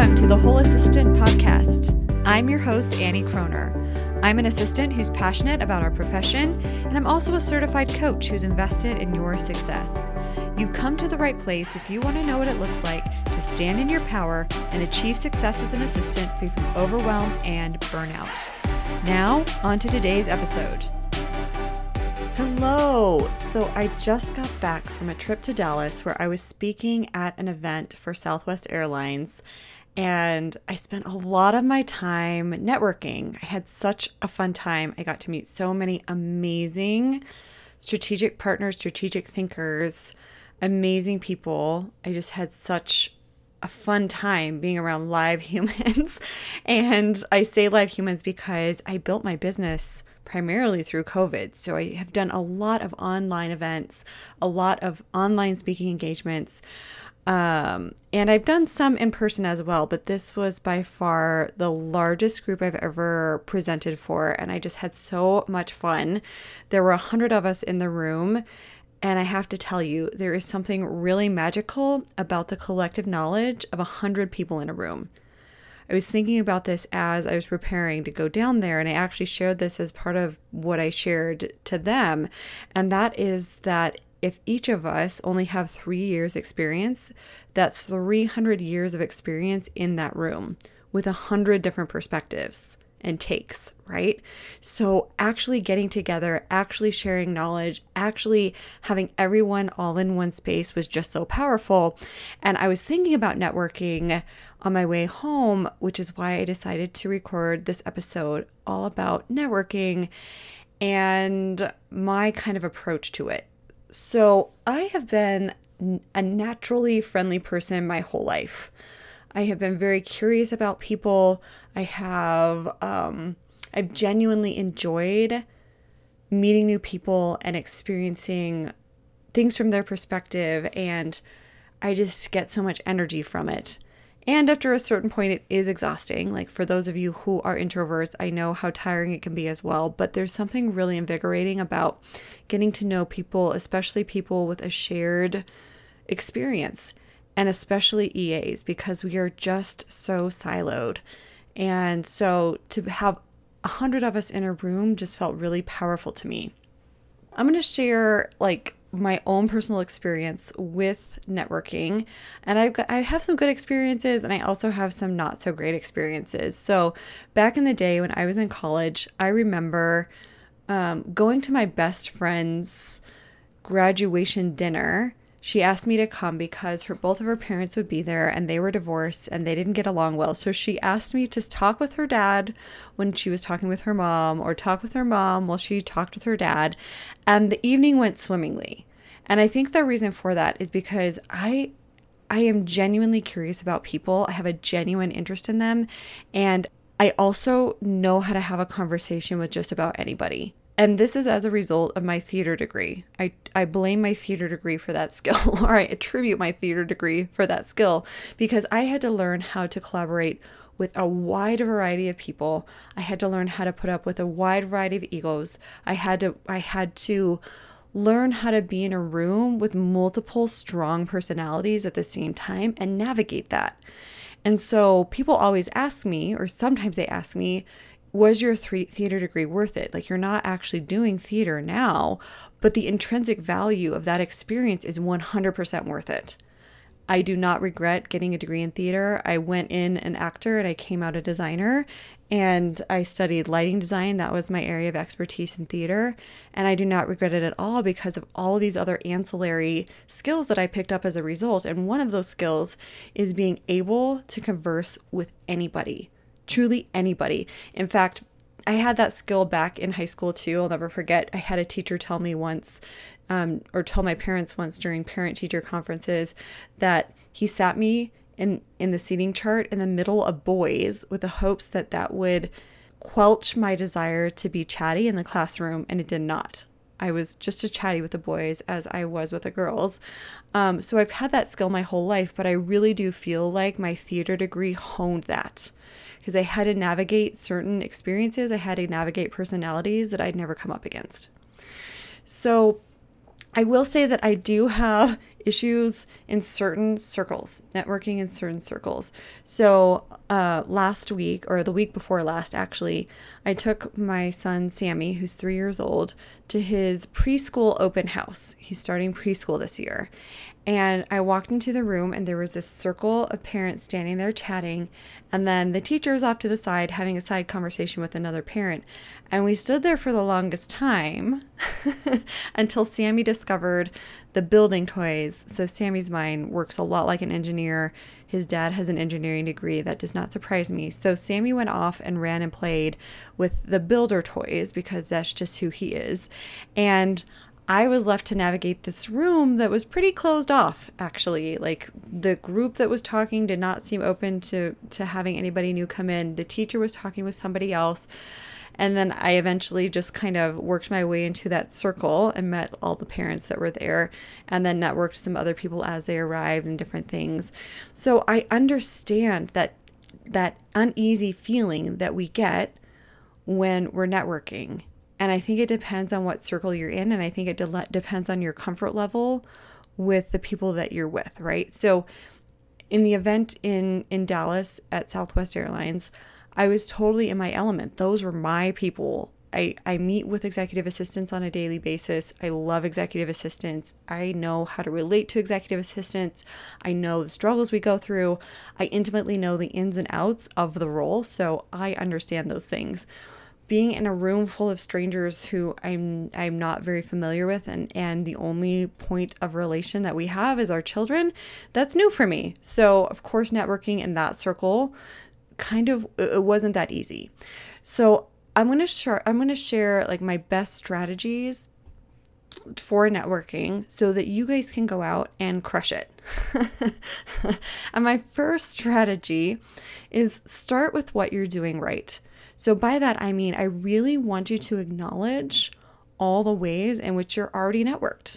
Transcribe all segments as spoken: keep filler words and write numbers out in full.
Welcome to the Whole Assistant Podcast. I'm your host, Annie Croner. I'm an assistant who's passionate about our profession, and I'm also a certified coach who's invested in your success. You've come to the right place if you want to know what it looks like to stand in your power and achieve success as an assistant free from overwhelm and burnout. Now, on to today's episode. Hello. So I just got back from a trip to Dallas where I was speaking at an event for Southwest Airlines, and I spent a lot of my time networking. I had such a fun time. I got to meet so many amazing strategic partners, strategic thinkers, amazing people. I just had such a fun time being around live humans. And I say live humans because I built my business primarily through COVID. So I have done a lot of online events, a lot of online speaking engagements, um, and I've done some in person as well, but this was by far the largest group I've ever presented for, and I just had so much fun. There were a hundred of us in the room, and I have to tell you, there is something really magical about the collective knowledge of a hundred people in a room. I was thinking about this as I was preparing to go down there, and I actually shared this as part of what I shared to them, and that is that if each of us only have three years experience, that's three hundred years of experience in that room with a hundred different perspectives and takes, right? So actually getting together, actually sharing knowledge, actually having everyone all in one space was just so powerful. And I was thinking about networking on my way home, which is why I decided to record this episode all about networking and my kind of approach to it. So I have been a naturally friendly person my whole life. I have been very curious about people. I have, um, I've genuinely enjoyed meeting new people and experiencing things from their perspective, and I just get so much energy from it. And after a certain point, it is exhausting. Like for those of you who are introverts, I know how tiring it can be as well, but there's something really invigorating about getting to know people, especially people with a shared experience. And especially E As, because we are just so siloed. And so to have a hundred of us in a room just felt really powerful to me. I'm going to share like my own personal experience with networking. And I've got, I have some good experiences, and I also have some not so great experiences. So back in the day when I was in college, I remember um, going to my best friend's graduation dinner. She asked me to come because her both of her parents would be there, and they were divorced and they didn't get along well. So she asked me to talk with her dad when she was talking with her mom, or talk with her mom while she talked with her dad. And the evening went swimmingly. And I think the reason for that is because I I am genuinely curious about people. I have a genuine interest in them. And I also know how to have a conversation with just about anybody. And this is as a result of my theater degree. I, I blame my theater degree for that skill, or I attribute my theater degree for that skill, because I had to learn how to collaborate with a wide variety of people. I had to learn how to put up with a wide variety of egos. I had to I had to learn how to be in a room with multiple strong personalities at the same time and navigate that. And so people always ask me, or sometimes they ask me, was your three theater degree worth it? Like, you're not actually doing theater now, but the intrinsic value of that experience is one hundred percent worth it. I do not regret getting a degree in theater. I went in an actor and I came out a designer, and I studied lighting design. That was my area of expertise in theater. And I do not regret it at all because of all of these other ancillary skills that I picked up as a result. And one of those skills is being able to converse with anybody. Truly anybody. In fact, I had that skill back in high school too. I'll never forget. I had a teacher tell me once, um, or tell my parents once during parent-teacher conferences, that he sat me in, in the seating chart in the middle of boys with the hopes that that would quelch my desire to be chatty in the classroom, and it did not. I was just as chatty with the boys as I was with the girls. Um, so I've had that skill my whole life, but I really do feel like my theater degree honed that, because I had to navigate certain experiences. I had to navigate personalities that I'd never come up against. So I will say that I do have issues in certain circles, networking in certain circles. So uh, last week, or the week before last, actually, I took my son, Sammy, who's three years old, to his preschool open house. He's starting preschool this year. And I walked into the room and there was this circle of parents standing there chatting. And then the teacher was off to the side having a side conversation with another parent. And we stood there for the longest time until Sammy discovered the building toys. So Sammy's mind works a lot like an engineer. His dad has an engineering degree. That does not surprise me. So Sammy went off and ran and played with the builder toys because that's just who he is. And I was left to navigate this room that was pretty closed off, actually. Like, the group that was talking did not seem open to, to having anybody new come in. The teacher was talking with somebody else. And then I eventually just kind of worked my way into that circle and met all the parents that were there and then networked with some other people as they arrived and different things. So I understand that that uneasy feeling that we get when we're networking. And I think it depends on what circle you're in, and I think it de- depends on your comfort level with the people that you're with, right? So in the event in, in Dallas at Southwest Airlines, I was totally in my element. Those were my people. I, I meet with executive assistants on a daily basis. I love executive assistants. I know how to relate to executive assistants. I know the struggles we go through. I intimately know the ins and outs of the role, so I understand those things. Being in a room full of strangers who I'm I'm not very familiar with and, and the only point of relation that we have is our children, that's new for me. So, of course, networking in that circle kind of it wasn't that easy. So, I'm going to share I'm going to share like my best strategies for networking so that you guys can go out and crush it. And my first strategy is start with what you're doing right. So by that, I mean, I really want you to acknowledge all the ways in which you're already networked.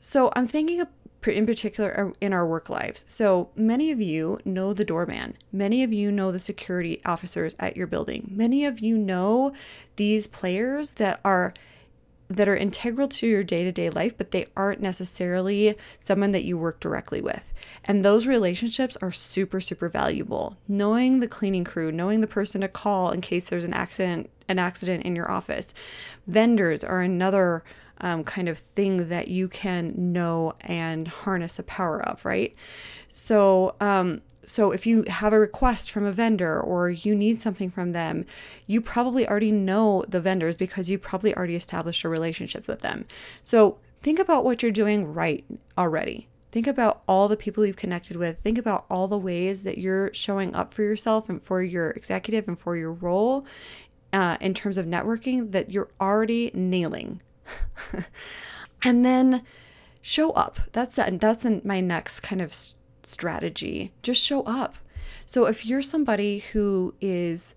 So I'm thinking of, in particular in our work lives. So many of you know the doorman. Many of you know the security officers at your building. Many of you know these players that are that are integral to your day-to-day life, but they aren't necessarily someone that you work directly with. And those relationships are super, super valuable. Knowing the cleaning crew, knowing the person to call in case there's an accident, an accident in your office. Vendors are another um, kind of thing that you can know and harness the power of, right? So, um, So if you have a request from a vendor or you need something from them, you probably already know the vendors because you probably already established a relationship with them. So think about what you're doing right already. Think about all the people you've connected with. Think about all the ways that you're showing up for yourself and for your executive and for your role uh, in terms of networking that you're already nailing. And then show up. That's that, that's in my next kind of st- strategy. Just show up. So if you're somebody who is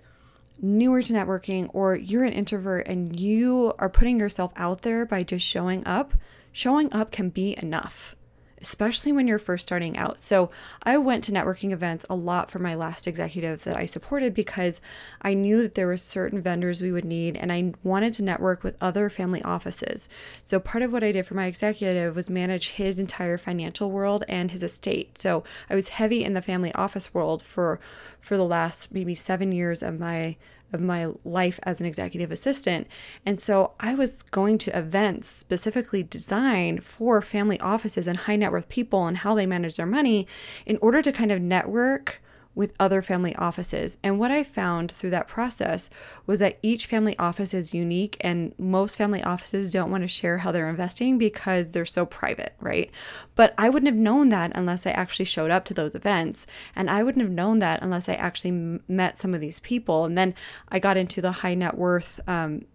newer to networking or you're an introvert and you are putting yourself out there by just showing up, showing up can be enough, especially when you're first starting out. So I went to networking events a lot for my last executive that I supported because I knew that there were certain vendors we would need and I wanted to network with other family offices. So part of what I did for my executive was manage his entire financial world and his estate. So I was heavy in the family office world for for the last maybe seven years of my of my life as an executive assistant. And so I was going to events specifically designed for family offices and high net worth people and how they manage their money in order to kind of network with other family offices. And what I found through that process was that each family office is unique and most family offices don't want to share how they're investing because they're so private, right? But I wouldn't have known that unless I actually showed up to those events. And I wouldn't have known that unless I actually m- met some of these people. And then I got into the high net worth um,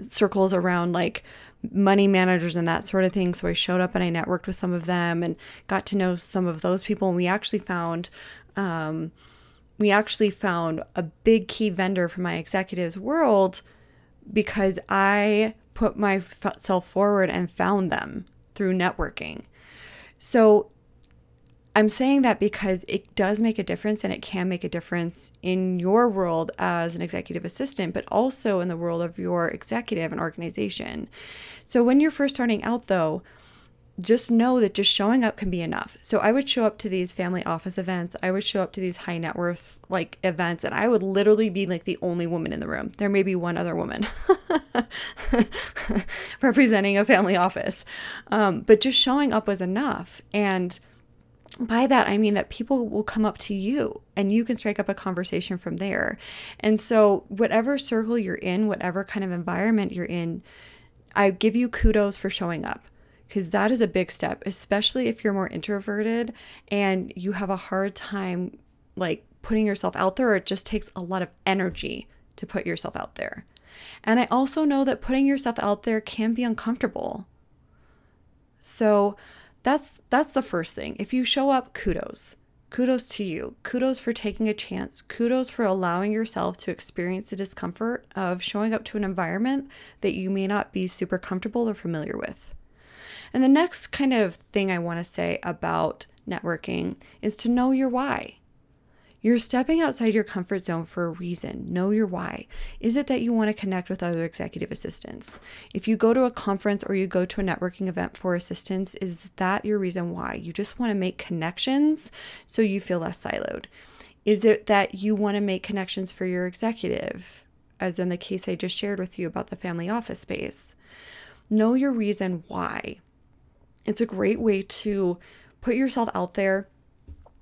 circles around like money managers and that sort of thing. So I showed up and I networked with some of them and got to know some of those people. And we actually found... Um, We actually found a big key vendor for my executives world because I put myself forward and found them through networking. So I'm saying that because it does make a difference, and it can make a difference in your world as an executive assistant, but also in the world of your executive and organization. So when you're first starting out, though, just know that just showing up can be enough. So I would show up to these family office events. I would show up to these high net worth like events, and I would literally be like the only woman in the room. There may be one other woman representing a family office. Um, but just showing up was enough. And by that, I mean that people will come up to you and you can strike up a conversation from there. And so whatever circle you're in, whatever kind of environment you're in, I give you kudos for showing up, because that is a big step, especially if you're more introverted and you have a hard time like putting yourself out there, or it just takes a lot of energy to put yourself out there. And I also know that putting yourself out there can be uncomfortable. So That's that's the first thing. If you show up, kudos. Kudos to you. Kudos for taking a chance. Kudos for allowing yourself to experience the discomfort of showing up to an environment that you may not be super comfortable or familiar with. And the next kind of thing I want to say about networking is to know your why. You're stepping outside your comfort zone for a reason. Know your why. Is it that you want to connect with other executive assistants? If you go to a conference or you go to a networking event for assistants, is that your reason why? You just want to make connections so you feel less siloed. Is it that you want to make connections for your executive, as in the case I just shared with you about the family office space? Know your reason why. It's a great way to put yourself out there.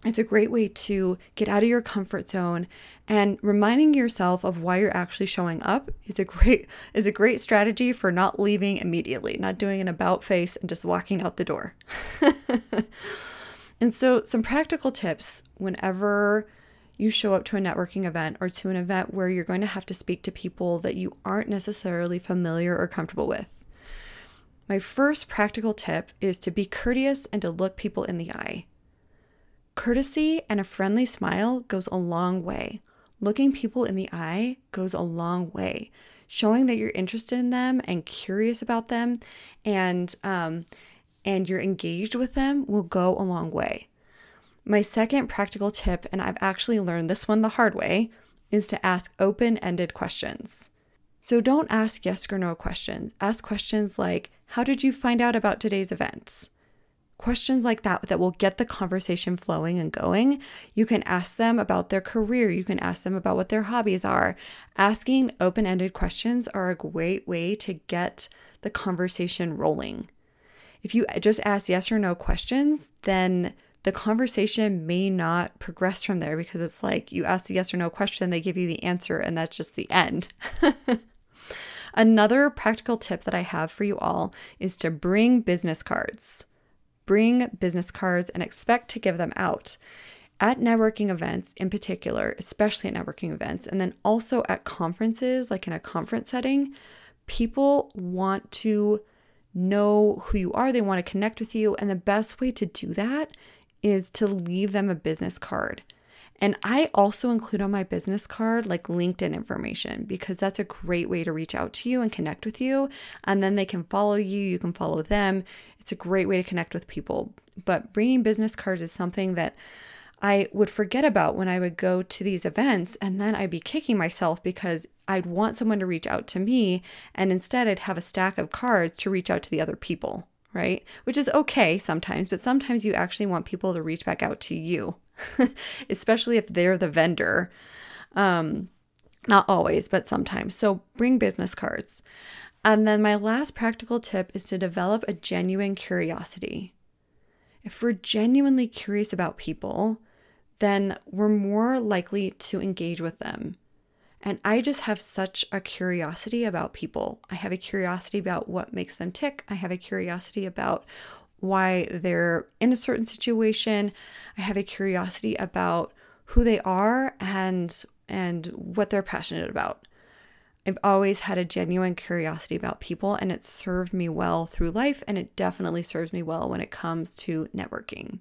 It's a great way to get out of your comfort zone, and reminding yourself of why you're actually showing up is a great is a great strategy for not leaving immediately, not doing an about face and just walking out the door. And so some practical tips whenever you show up to a networking event or to an event where you're going to have to speak to people that you aren't necessarily familiar or comfortable with. My first practical tip is to be courteous and to look people in the eye. Courtesy and a friendly smile goes a long way. Looking people in the eye goes a long way. Showing that you're interested in them and curious about them, and um, and you're engaged with them, will go a long way. My second practical tip, and I've actually learned this one the hard way, is to ask open-ended questions. So don't ask yes or no questions. Ask questions like, how did you find out about today's event? Questions like that that will get the conversation flowing and going. You can ask them about their career. You can ask them about what their hobbies are. Asking open-ended questions are a great way to get the conversation rolling. If you just ask yes or no questions, then the conversation may not progress from there, because it's like you ask a yes or no question, they give you the answer, and that's just the end. Another practical tip that I have for you all is to bring business cards. Bring business cards and expect to give them out at networking events in particular, especially at networking events, and then also at conferences, like in a conference setting. People want to know who you are. They want to connect with you. And the best way to do that is to leave them a business card. And I also include on my business card like LinkedIn information, because that's a great way to reach out to you and connect with you. And then they can follow you. You can follow them. It's a great way to connect with people. But bringing business cards is something that I would forget about when I would go to these events. And then I'd be kicking myself because I'd want someone to reach out to me. And instead I'd have a stack of cards to reach out to the other people, right? Which is okay sometimes, but sometimes you actually want people to reach back out to you. Especially if they're the vendor. Um, not always, but sometimes. So bring business cards. And then my last practical tip is to develop a genuine curiosity. If we're genuinely curious about people, then we're more likely to engage with them. And I just have such a curiosity about people. I have a curiosity about what makes them tick. I have a curiosity about why they're in a certain situation. I have a curiosity about who they are and and what they're passionate about. I've always had a genuine curiosity about people, and it served me well through life, and it definitely serves me well when it comes to networking.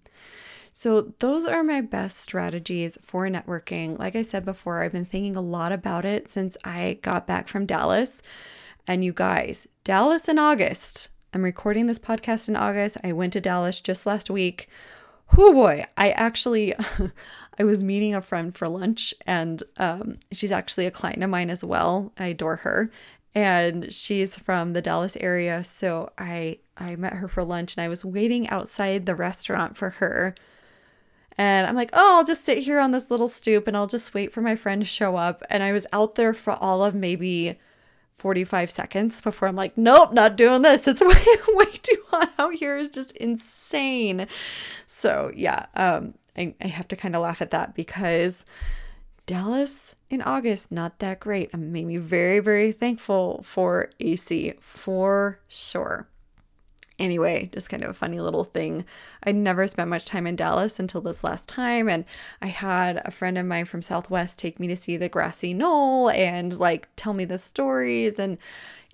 So those are my best strategies for networking. Like I said before, I've been thinking a lot about it since I got back from Dallas. And you guys, Dallas in August. I'm recording this podcast in August. I went to Dallas just last week. oh boy, I actually, I was meeting a friend for lunch, and um, she's actually a client of mine as well. I adore her. And she's from the Dallas area. So I, I met her for lunch, and I was waiting outside the restaurant for her. And I'm like, oh, I'll just sit here on this little stoop and I'll just wait for my friend to show up. And I was out there for all of maybe forty-five seconds before I'm like, nope, not doing this. It's way, way too hot out here. It's just insane. So yeah, um, I, I have to kind of laugh at that, because Dallas in August, not that great. It made me very, very thankful for A C for sure. Anyway, just kind of a funny little thing. I never spent much time in Dallas until this last time. And I had a friend of mine from Southwest take me to see the grassy knoll and like tell me the stories. And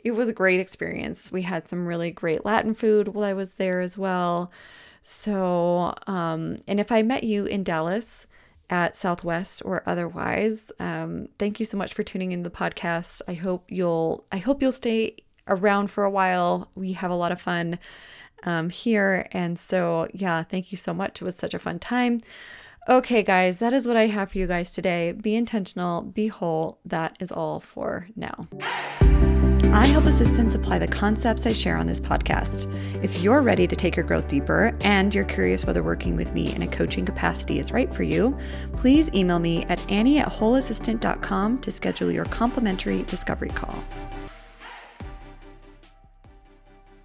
it was a great experience. We had some really great Latin food while I was there as well. So, um, and if I met you in Dallas at Southwest or otherwise, um, thank you so much for tuning into the podcast. I hope you'll, I hope you'll stay around for a while. We have a lot of fun um, here. And so, yeah, thank you so much. It was such a fun time. Okay, guys, that is what I have for you guys today. Be intentional, be whole. That is all for now. I help assistants apply the concepts I share on this podcast. If you're ready to take your growth deeper and you're curious whether working with me in a coaching capacity is right for you, please email me at annie at whole assistant dot com to schedule your complimentary discovery call.